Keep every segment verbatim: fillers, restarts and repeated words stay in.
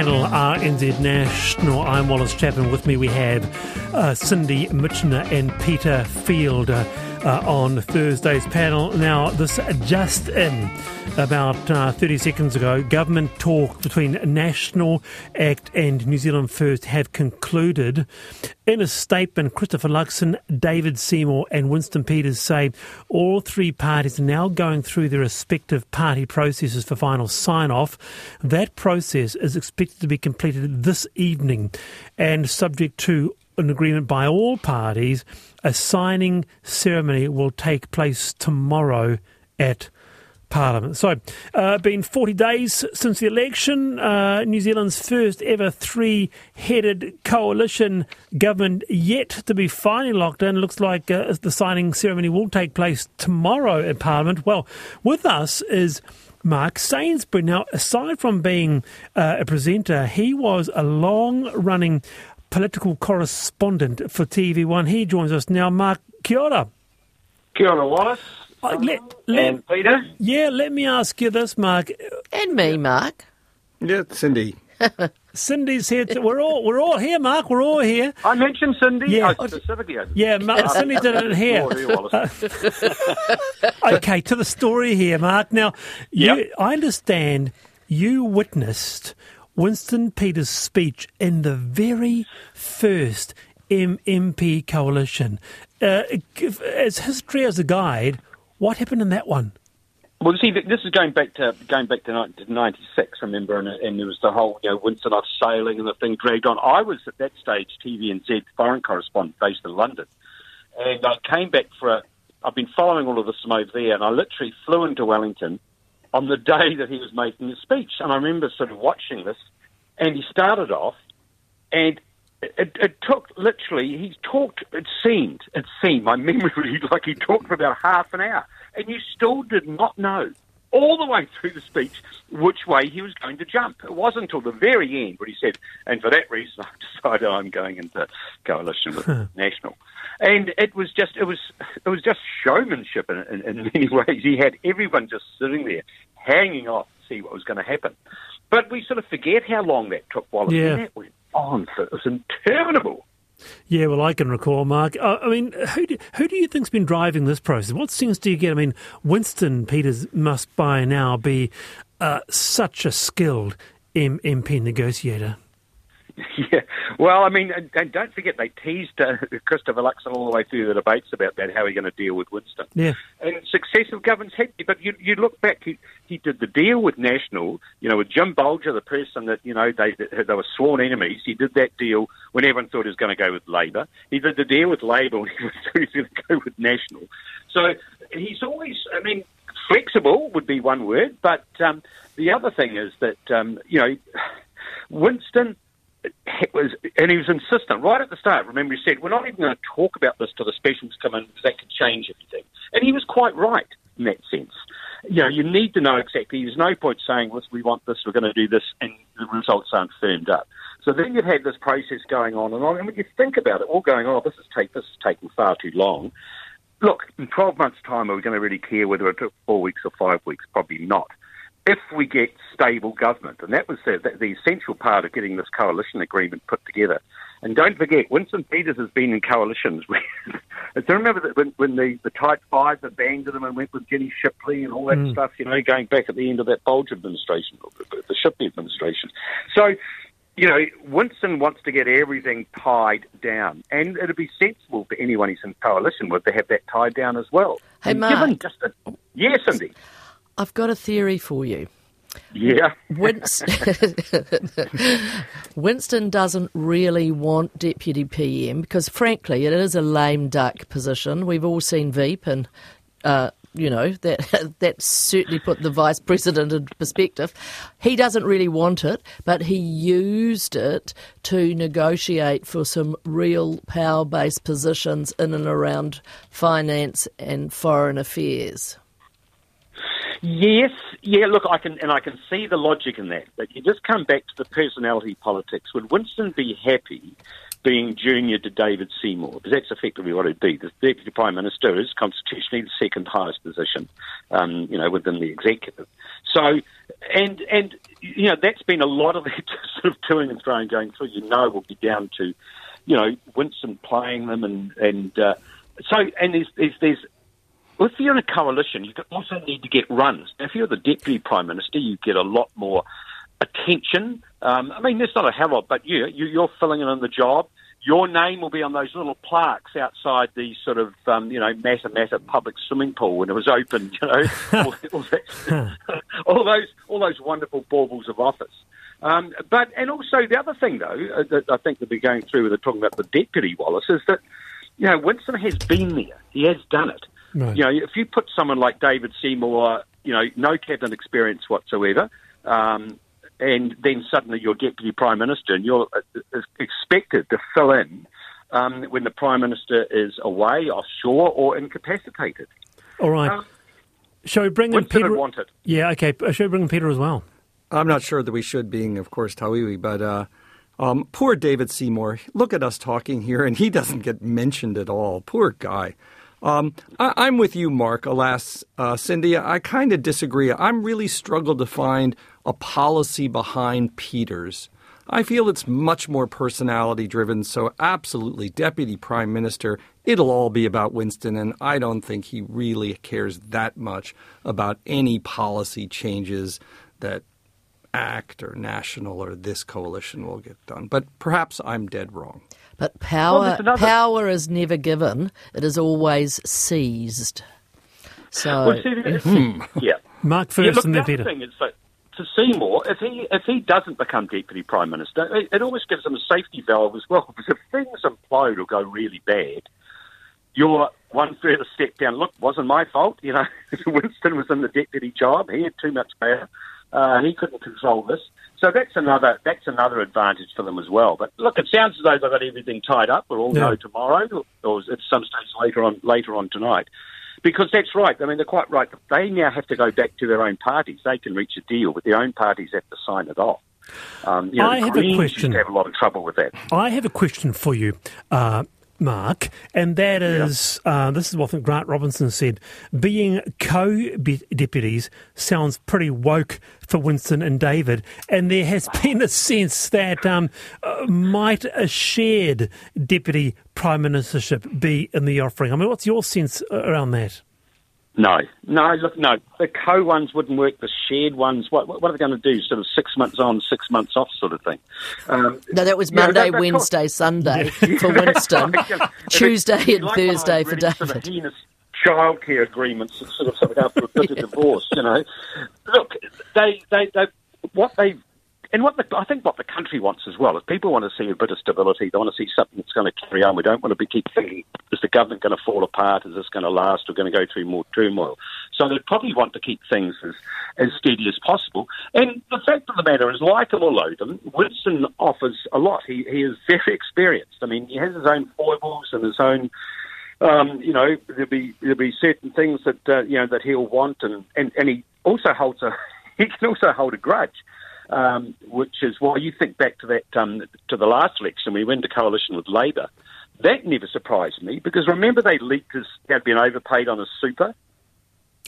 Panel, R N Z National. I'm Wallace Chapman. With me we have uh, Cindy Mitchener and Peter Field uh, uh, on Thursday's panel. Now, this just in, about uh, thirty seconds ago, government talks between National Act and New Zealand First have concluded. In a statement, Christopher Luxon, David Seymour and Winston Peters say all three parties are now going through their respective party processes for final sign-off. That process is expected to be completed this evening and subject to an agreement by all parties. A signing ceremony will take place tomorrow at Parliament. So, uh, been forty days since the election. Uh, New Zealand's first ever three-headed coalition government yet to be finally locked in. Looks like uh, the signing ceremony will take place tomorrow at Parliament. Well, with us is Mark Sainsbury. Now, aside from being uh, a presenter, he was a long-running political correspondent for T V one. He joins us now. Mark, kia ora. Kia ora, Wallace. Uh, let, let, and Peter? Yeah, let me ask you this, Mark. And me, Mark. Yeah, Cindy. Cindy's here. Too. We're all we're all here, Mark. We're all here. I mentioned Cindy. Yeah, oh, specifically. Yeah, Mark, Cindy did it here. uh, okay, to the story here, Mark. Now, yep. you, I understand you witnessed Winston Peters' speech in the very first M M P coalition. Uh, as history as a guide, what happened in that one? Well, see, this is going back to going back to ninety-six, remember, and, and there was the whole, you know, Winston off sailing and the thing dragged on. I was at that stage T V N Z foreign correspondent based in London, and I came back for a, I've been following all of this from over there, and I literally flew into Wellington on the day that he was making the speech, and I remember sort of watching this, and he started off, and It, it, it took, literally, he talked, it seemed, it seemed, my memory, like he talked for about half an hour. And you still did not know, all the way through the speech, which way he was going to jump. It wasn't until the very end where he said, and for that reason, I've decided I'm going into coalition with National. And it was just, it was it was just showmanship in, in, in many ways. He had everyone just sitting there, hanging off to see what was going to happen. But we sort of forget how long that took while yeah. that went on. So it was interminable. Yeah, well, I can recall, Mark. Uh, I mean, who do, who do you think's been driving this process? What sense do you get? I mean, Winston Peters must by now be uh, such a skilled M M P negotiator. Yeah, well, I mean, and don't forget they teased uh, Christopher Luxon all the way through the debates about that, how are you going to deal with Winston? Yeah. And successive governments had, but you, you look back, he, he did the deal with National, you know, with Jim Bolger, the person that, you know, they they were sworn enemies. He did that deal when everyone thought he was going to go with Labour. He did the deal with Labour when everyone thought he was going to go with National. So he's always, I mean, flexible would be one word, but um, the other thing is that, um, you know, Winston... It was, and he was insistent right at the start. Remember, he said, we're not even going to talk about this till the specials come in because that could change everything. And he was quite right in that sense. You know, you need to know exactly. There's no point saying, well, we want this, we're going to do this, and the results aren't firmed up. So then you've had this process going on and on. And when you think about it, all going on, this is, take, this is taking far too long. Look, in twelve months' time, are we going to really care whether it took four weeks or five weeks? Probably not. If we get stable government, and that was the, the essential part of getting this coalition agreement put together. And don't forget, Winston Peters has been in coalitions with... Do you remember that when, when the, the Type five abandoned him and went with Jenny Shipley and all that mm. stuff, you know, going back at the end of that Bolger administration, the Shipley administration. So, you know, Winston wants to get everything tied down, and it would be sensible for anyone who's in coalition with to have that tied down as well. Hey, and Mark. Given just a, yeah, Cindy. I've got a theory for you. Yeah. Winston, Winston doesn't really want Deputy P M because, frankly, it is a lame duck position. We've all seen Veep and, uh, you know, that that certainly put the Vice President in perspective. He doesn't really want it, but he used it to negotiate for some real power-based positions in and around finance and foreign affairs. Yes, yeah, look, I can, and I can see the logic in that, but you just come back to the personality politics. Would Winston be happy being junior to David Seymour? Because that's effectively what it'd be. The Deputy Prime Minister is constitutionally the second highest position, um, you know, within the executive. So, and, and you know, that's been a lot of the sort of toing and throwing going through, you know, will be down to, you know, Winston playing them. And, and uh, so, and there's, there's, there's, well, if you're in a coalition, you also need to get runs. Now, if you're the Deputy Prime Minister, you get a lot more attention. Um, I mean, that's not a hell of, but you, you, you're filling in the job. Your name will be on those little plaques outside the sort of, um, you know, Matter Matter public swimming pool when it was opened, you know, all, all, that, all those all those wonderful baubles of office. Um, but, and also the other thing, though, that I think they'll be going through when they're talking about the Deputy, Wallace, is that, you know, Winston has been there. He has done it. Right. You know, if you put someone like David Seymour, you know, no cabinet experience whatsoever, um, and then suddenly you're Deputy Prime Minister and you're expected to fill in um, when the Prime Minister is away, offshore, or incapacitated. All right. Um, shall we bring in Peter? Wanted. Yeah, okay. Shall we bring in Peter as well? I'm not sure that we should, being, of course, Tawiwi, but uh, um, poor David Seymour. Look at us talking here, and he doesn't get mentioned at all. Poor guy. Um, I, I'm with you, Mark. Alas, uh, Cindy, I kind of disagree. I'm really struggled to find a policy behind Peters. I feel it's much more personality-driven, so absolutely, Deputy Prime Minister, it'll all be about Winston, and I don't think he really cares that much about any policy changes that ACT or National or this coalition will get done. But perhaps I'm dead wrong. But power well, another... power is never given. It is always seized. So, well, see, if, hmm. yeah. Mark first yeah, look, and then Peter. Thing is, so, to Seymour, if he if he doesn't become Deputy Prime Minister, it, it always gives him a safety valve as well, because if things implode or go really bad, you're one further step down. Look, wasn't my fault. You know, Winston was in the deputy job. He had too much power. Uh, he couldn't control this. So that's another that's another advantage for them as well. But look, it sounds as though they've got everything tied up. We'll all yeah. know tomorrow, or at some stage later on later on tonight. Because that's right. I mean, they're quite right. They now have to go back to their own parties. They can reach a deal, but their own parties have to sign it off. Um, you know, I the have Greens a question. Have a lot of trouble with that. I have a question for you, uh, Mark, and that is yeah. uh, this is what Grant Robinson said: being co-deputies sounds pretty woke for Winston and David, and there has been a sense that um, uh, might a shared deputy prime ministership be in the offering? I mean, what's your sense around that? No, no, look, no. The co ones wouldn't work. The shared ones, what, what are they going to do? Sort of six months on, six months off, sort of thing. Um, no, that was Monday, you know, that, Wednesday, course. Sunday yeah. for Winston, Tuesday and like Thursday for David. Sort of heinous childcare agreements, sort of something after a bit of divorce, you know. Look, they, they, they, what they, and what the, I think what the country wants as well is people want to see a bit of stability. They want to see something that's going to carry on. We don't want to be keep thinking, is the government going to fall apart? Is this going to last? We're going to go through more turmoil. So they probably want to keep things as, as steady as possible. And the fact of the matter is, like him or loathe him, Winston offers a lot. He, he is very experienced. I mean, he has his own foibles and his own... Um, you know, there'll be there'll be certain things that uh, you know that he'll want, and, and, and he also holds a he can also hold a grudge, um, which is why you think back to that um, to the last election when we went to coalition with Labor. That never surprised me because remember they leaked his had been overpaid on his super.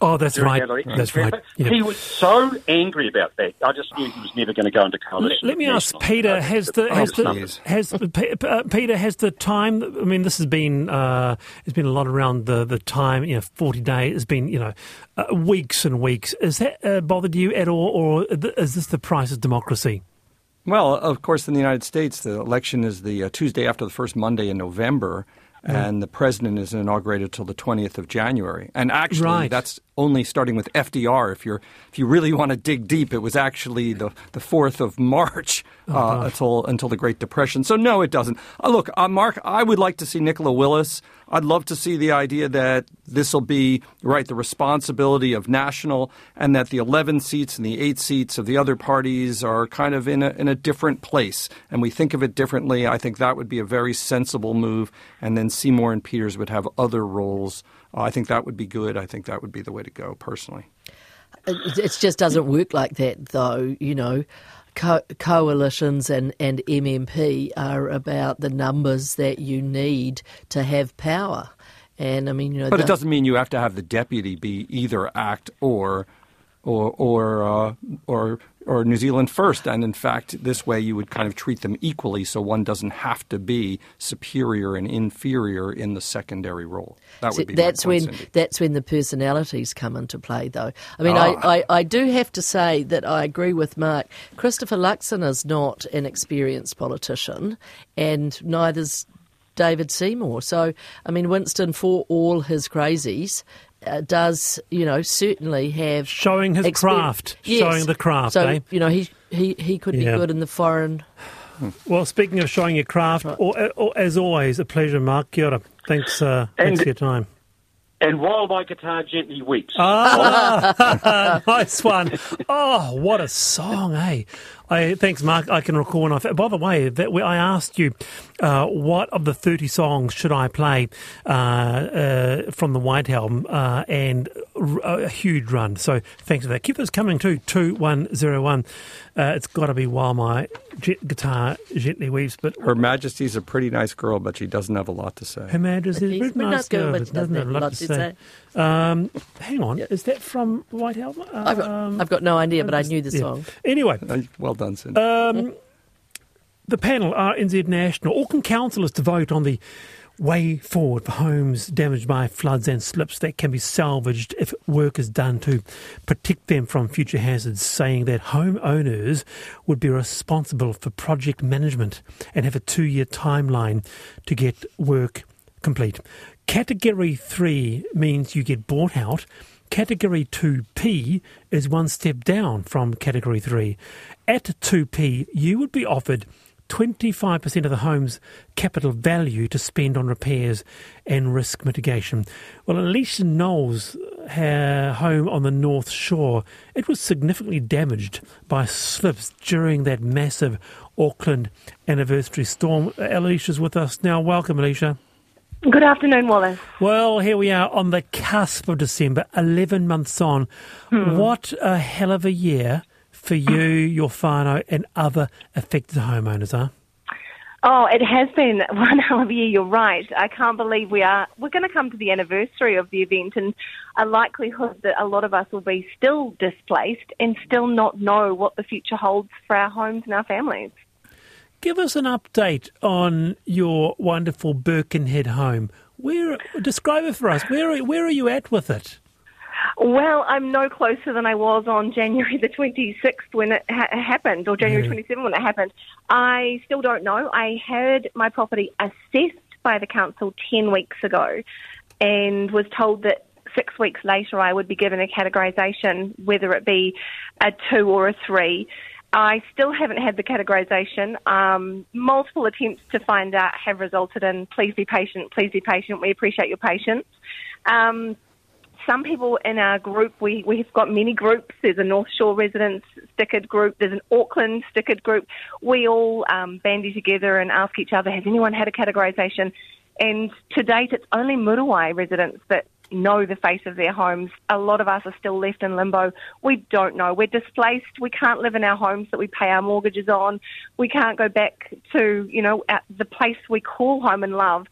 Oh, that's right. That's right. Yeah. He was so angry about that. I just knew he was never going to go into coalition. Let, let me ask Peter: Has the has the, has the has uh, Peter has the time? I mean, this has been uh, it's been a lot around the the time. You know, forty days has been you know uh, weeks and weeks. Has that uh, bothered you at all, or is this the price of democracy? Well, of course, in the United States, the election is the uh, Tuesday after the first Monday in November. And mm. the president is inaugurated till the twentieth of January. And actually, right. that's only starting with F D R. If you're if you really want to dig deep, it was actually the the fourth of March oh, uh, until until the Great Depression. So no, it doesn't. Uh, look, uh, Mark, I would like to see Nicola Willis. I'd love to see the idea that this will be right the responsibility of National, and that the eleven seats and the eight seats of the other parties are kind of in a in a different place, and we think of it differently. I think that would be a very sensible move, and then Seymour and Peters would have other roles. Uh, I think that would be good. I think that would be the way to go, personally. It, it just doesn't work like that, though. You know, co- coalitions and, and M M P are about the numbers that you need to have power. And I mean, you know, but it doesn't mean you have to have the deputy be either ACT or or or uh, or or New Zealand first. And in fact, this way you would kind of treat them equally, so one doesn't have to be superior and inferior in the secondary role. That so would be that's my point, when Cindy. That's when the personalities come into play, though. I mean, ah. I, I, I do have to say that I agree with Mark. Christopher Luxon is not an experienced politician, and neither's David Seymour. So, I mean, Winston, for all his crazies, Uh, does, you know, certainly have... Showing his experience. craft. Yes. Showing the craft, so, eh? you know, he, he, he could yeah. be good in the foreign... Well, speaking of showing your craft, right. or, or, as always, a pleasure, Mark. Kia ora. Thanks, uh, and, thanks for your time. And while my guitar gently weeps. Ah, nice one. Oh, what a song, eh? I, thanks, Mark. I can recall. And I, by the way, that we, I asked you uh, what of the thirty songs should I play uh, uh, from the White Album, uh, and a huge run. So thanks for that. Keep those coming too. two one zero one. Uh, it's got to be While My G- Guitar Gently Weeps. But Her Majesty's a pretty nice girl, but she doesn't have a lot to say. Her Majesty's a pretty nice girl, but she doesn't have a lot to say. Um, hang on, yeah. Is that from White Album? Um, I've, got, I've got no idea, but I knew the yeah. song. Anyway. Well done, Cindy. Um, the panel, R N Z National. Auckland Council is to vote on the way forward for homes damaged by floods and slips that can be salvaged if work is done to protect them from future hazards, saying that homeowners would be responsible for project management and have a two-year timeline to get work complete. Category three means you get bought out. Category two P is one step down from Category three. At two P, you would be offered twenty-five percent of the home's capital value to spend on repairs and risk mitigation. Well, Alicia Knowles, her home on the North Shore, it was significantly damaged by slips during that massive Auckland anniversary storm. Alicia's with us now. Welcome, Alicia. Good afternoon, Wallace. Well, here we are on the cusp of December, eleven months on. Hmm. What a hell of a year for you, your whānau and other affected homeowners, huh? Oh, it has been one hell of a year, you're right. I can't believe we are. We're going to come to the anniversary of the event, and a likelihood that a lot of us will be still displaced and still not know what the future holds for our homes and our families. Give us an update on your wonderful Birkenhead home. Where, describe it for us. Where, where are you at with it? Well, I'm no closer than I was on January the twenty-sixth when it ha- happened, or January yeah. twenty-seventh when it happened. I still don't know. I had my property assessed by the council ten weeks ago and was told that six weeks later I would be given a categorisation, whether it be a two or a three. I still haven't had the categorisation. Um, multiple attempts to find out have resulted in, please be patient, please be patient, we appreciate your patience. Um, some people in our group, we, we've got many groups. There's a North Shore residents stickered group. There's an Auckland stickered group. We all um, bandy together and ask each other, has anyone had a categorisation? And to date, it's only Muriwai residents that know the face of their homes. A lot of us are still left in limbo. We don't know. We're displaced. We can't live in our homes that we pay our mortgages on. We can't go back to, you know, at the place we call home and love.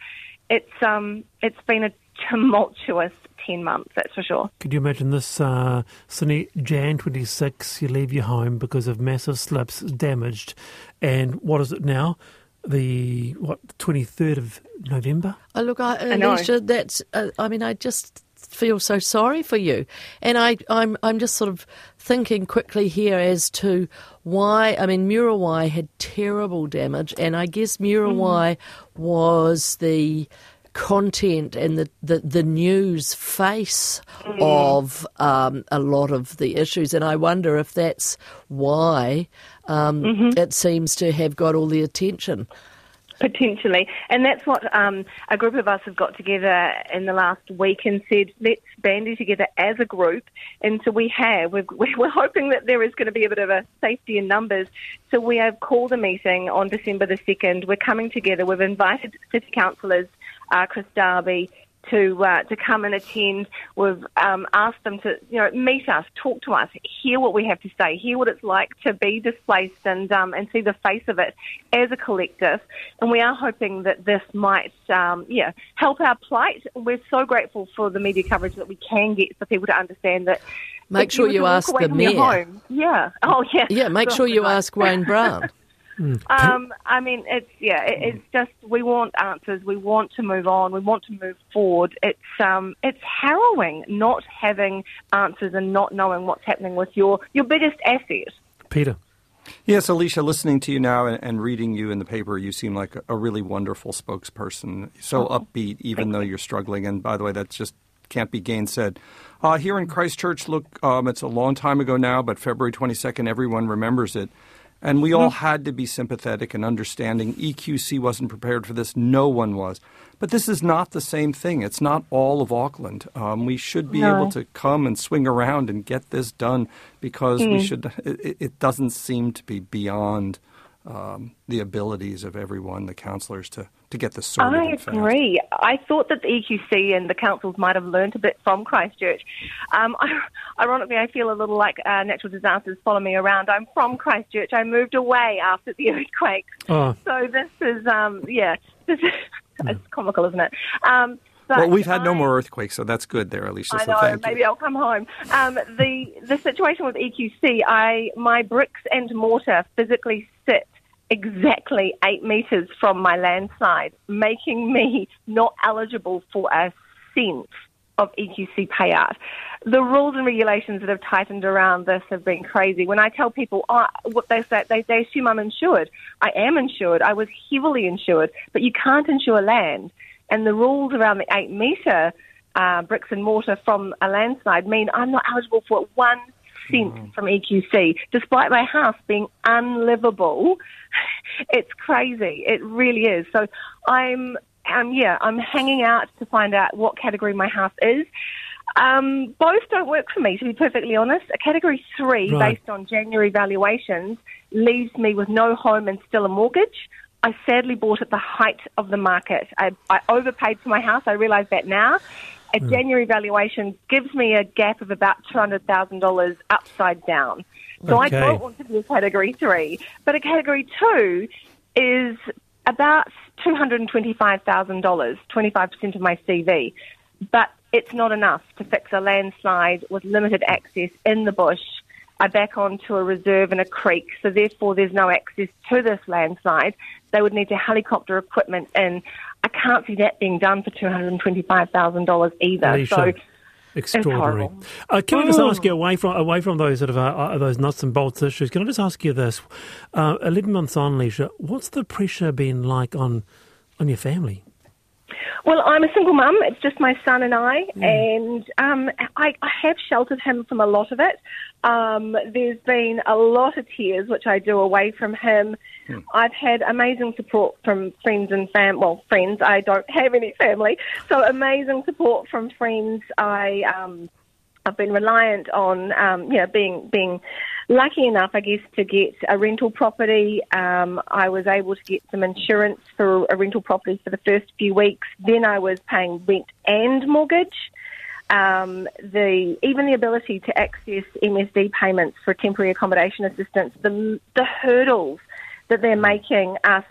It's um, it's been a tumultuous ten months, that's for sure. Could you imagine this, uh, Sydney, January twenty-sixth, you leave your home because of massive slips, damaged, and what is it now? The, what, twenty-third of November? Oh, look, I, Alicia, I that's, uh, I mean, I just feel so sorry for you. And I, I'm I'm just sort of thinking quickly here as to why, I mean, Muriwai had terrible damage, and I guess Muriwai mm-hmm. was the content and the, the, the news face mm. of um, a lot of the issues. And I wonder if that's why um, mm-hmm. it seems to have got all the attention. Potentially. And that's what um, a group of us have got together in the last week and said, let's bandy together as a group. And so we have. We've, we're hoping that there is going to be a bit of a safety in numbers. So we have called a meeting on December the second. We're coming together. We've invited city councillors, Uh, Chris Darby, to uh, to come and attend. We've um, asked them to, you know, meet us, talk to us, hear what we have to say, hear what it's like to be displaced, and um, and see the face of it as a collective. And we are hoping that this might, um, yeah, help our plight. We're so grateful for the media coverage that we can get for people to understand that Make sure you ask the mayor. Yeah. Oh, yeah. Yeah, make sure you ask Wayne Brown. Um, I mean, it's yeah, it, it's just we want answers. We want to move on. We want to move forward. It's um, it's harrowing not having answers and not knowing what's happening with your, your biggest asset. Peter. Yes, Alicia, listening to you now and, and reading you in the paper, you seem like a, a really wonderful spokesperson. So oh, upbeat, even thanks. Though you're struggling. And by the way, that's just can't be gainsaid. Uh, here in Christchurch, look, um, it's a long time ago now, but February twenty-second, everyone remembers it. And we all had to be sympathetic and understanding. E Q C wasn't prepared for this. No one was. But this is not the same thing. It's not all of Auckland. Um, we should be no. able to come and swing around and get this done because mm. we should. It, it doesn't seem to be beyond um, the abilities of everyone, the councillors, to, to get this sorted. I agree. Fast. I thought that the E Q C and the councils might have learnt a bit from Christchurch. Um, I, ironically, I feel a little like uh, natural disasters follow me around. I'm from Christchurch. I moved away after the earthquake. Oh. So this is, um, yeah, this is, it's comical, isn't it? Um, But well, we've had I, no more earthquakes, so that's good there, Alicia. I so know, thank maybe you. I'll come home. Um, the the situation with E Q C, I my bricks and mortar physically sit exactly eight metres from my landslide, making me not eligible for a cent of E Q C payout. The rules and regulations that have tightened around this have been crazy. When I tell people oh, what they say, they, they assume I'm insured. I am insured. I was heavily insured, but you can't insure land. And the rules around the eight-metre uh, bricks and mortar from a landslide mean I'm not eligible for one cent mm. from E Q C, despite my house being unlivable. It's crazy. It really is. So I'm, um, yeah, I'm hanging out to find out what category my house is. Um, both don't work for me, to be perfectly honest. A Category three, right. based on January valuations, leaves me with no home and still a mortgage. I sadly bought at the height of the market. I, I overpaid for my house. I realise that now. A mm. January valuation gives me a gap of about two hundred thousand dollars upside down. So okay. I don't want to be a Category three. But a Category two is about two hundred twenty-five thousand dollars, twenty-five percent of my C V. But it's not enough to fix a landslide with limited access in the bush. I back onto a reserve and a creek, so therefore there's no access to this landslide. They would need to helicopter equipment, and I can't see that being done for two hundred twenty-five thousand dollars either. Alicia, so extraordinary. It's horrible. Uh, can Ooh. I just ask you, away from away from those sort of uh, uh, those nuts and bolts issues, can I just ask you this? Uh, Eleven months on, Alicia, what's the pressure been like on on your family? Well, I'm a single mum. It's just my son and I, mm. and um, I, I have sheltered him from a lot of it. Um, there's been a lot of tears, which I do away from him. Mm. I've had amazing support from friends and fam. Well, friends. I don't have any family, so amazing support from friends. I um, I've been reliant on um, you know being being. Lucky enough, I guess, to get a rental property. Um, I was able to get some insurance for a rental property for the first few weeks. Then I was paying rent and mortgage. Um, the even the ability to access M S D payments for temporary accommodation assistance, the, the hurdles that they're making us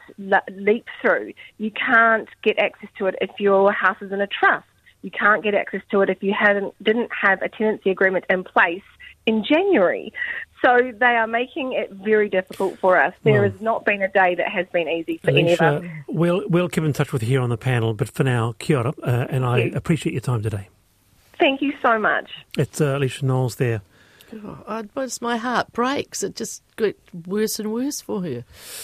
leap through. You can't get access to it if your house is in a trust. You can't get access to it if you hadn't didn't have a tenancy agreement in place in January. So they are making it very difficult for us. There well, has not been a day that has been easy for Alicia, any of us. We'll, we'll keep in touch with you here on the panel, but for now, kia ora, uh, and I yes. appreciate your time today. Thank you so much. It's uh, Alicia Knowles there. Oh, I, my heart breaks. It just gets worse and worse for her.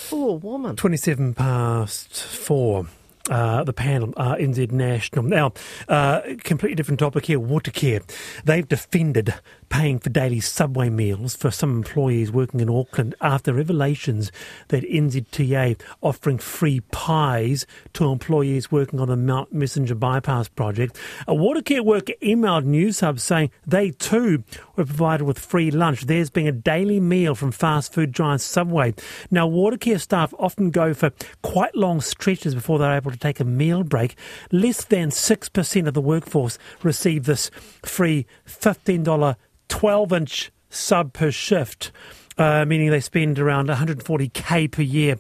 Poor woman. twenty-seven past four. Uh, the panel, R N Z National. Now, uh, completely different topic here, Watercare. They've defended paying for daily Subway meals for some employees working in Auckland after revelations that N Z T A offering free pies to employees working on the Mount Messenger Bypass project. A Watercare worker emailed News Hub saying they too were provided with free lunch, theirs being a daily meal from fast food giant Subway. Now, Watercare staff often go for quite long stretches before they're able to take a meal break. Less than six percent of the workforce receive this free fifteen dollars twelve-inch sub per shift, uh, meaning they spend around one hundred forty thousand dollars per year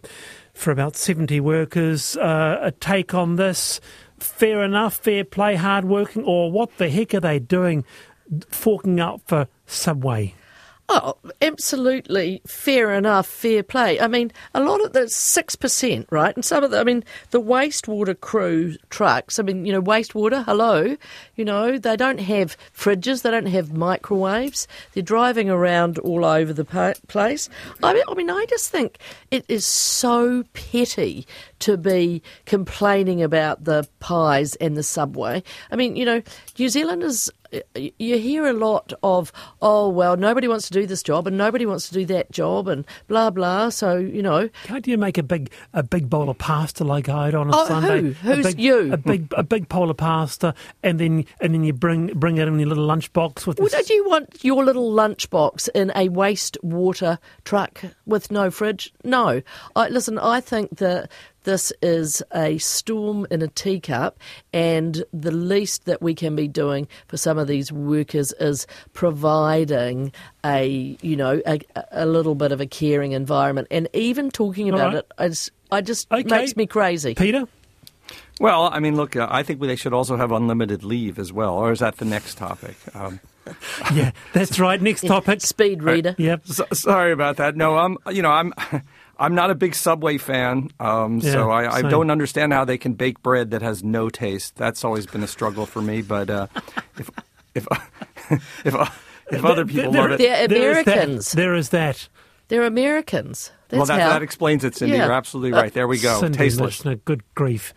for about seventy workers. Uh, a take on this, fair enough, fair play, hard working, or what the heck are they doing forking out for Subway? Oh, absolutely. Fair enough. Fair play. I mean, a lot of the six percent, right? And some of the, I mean, the wastewater crew trucks, I mean, you know, wastewater, hello, you know, they don't have fridges, they don't have microwaves, they're driving around all over the place. I mean, I mean, I just think it is so petty to be complaining about the pies and the Subway. I mean, you know, New Zealanders, you hear a lot of, oh, well, nobody wants to do this job and nobody wants to do that job and blah, blah. So, you know. Can't you make a big a big bowl of pasta like I had on a oh, Sunday? Who? Who's a big, you? A big a big bowl of pasta and then and then you bring bring it in your little lunchbox. With well, don't you want your little lunchbox in a wastewater truck with no fridge? No. I, listen, I think that this is a storm in a teacup, and the least that we can be doing for some of these workers is providing a, you know, a, a little bit of a caring environment. And even talking about it, it, it just okay. makes me crazy. Peter? Well, I mean, look, I think they should also have unlimited leave as well, or is that the next topic? Um, yeah, that's right. Next topic. Speed reader. Yep. So, sorry about that. No, I'm, you know, I'm... I'm not a big Subway fan, um, yeah, so I, I don't understand how they can bake bread that has no taste. That's always been a struggle for me. But uh, if if if, if other people there, love they're it, they're Americans. There is that. There is that. They're Americans. That's well, that, how... that explains it, Cindy. Yeah. You're absolutely right. There we go. Cindy Tasteless. Mitchener, good grief.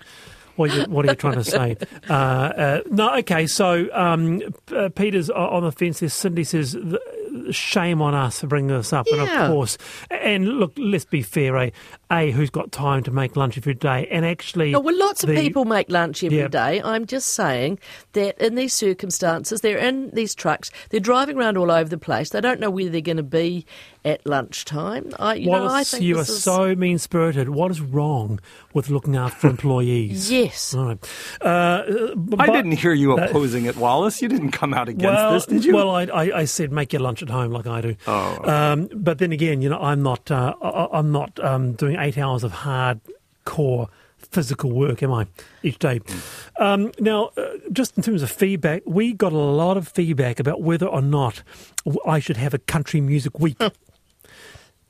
What are you, what are you trying to say? Uh, uh, no, okay. So um, uh, Peter's on the fence. There, Cindy says. Th- Shame on us for bringing this up, yeah. And of course, and look, let's be fair, eh? A, who's got time to make lunch every day, and actually... No, well, lots the, of people make lunch every yeah. day. I'm just saying that in these circumstances, they're in these trucks, they're driving around all over the place, they don't know where they're going to be at lunchtime. I, you Wallace, know, I think you are is... so mean-spirited. What is wrong with looking after employees? Yes. All right. uh, but, I didn't hear you opposing uh, it, Wallace. You didn't come out against well, this, did you? Well, I, I, I said make your lunch at home like I do. Oh. Okay. Um, but then again, you know, I'm not, uh, I, I'm not um, doing eight hours of hardcore physical work, am I, each day. Um, now, uh, just in terms of feedback, we got a lot of feedback about whether or not I should have a country music week.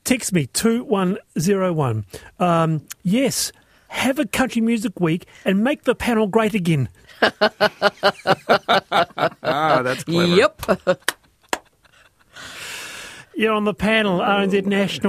Text me two one zero one. Um, yes, have a country music week and make the panel great again. Ah, that's clever. Yep. You're on the panel, R N Z National.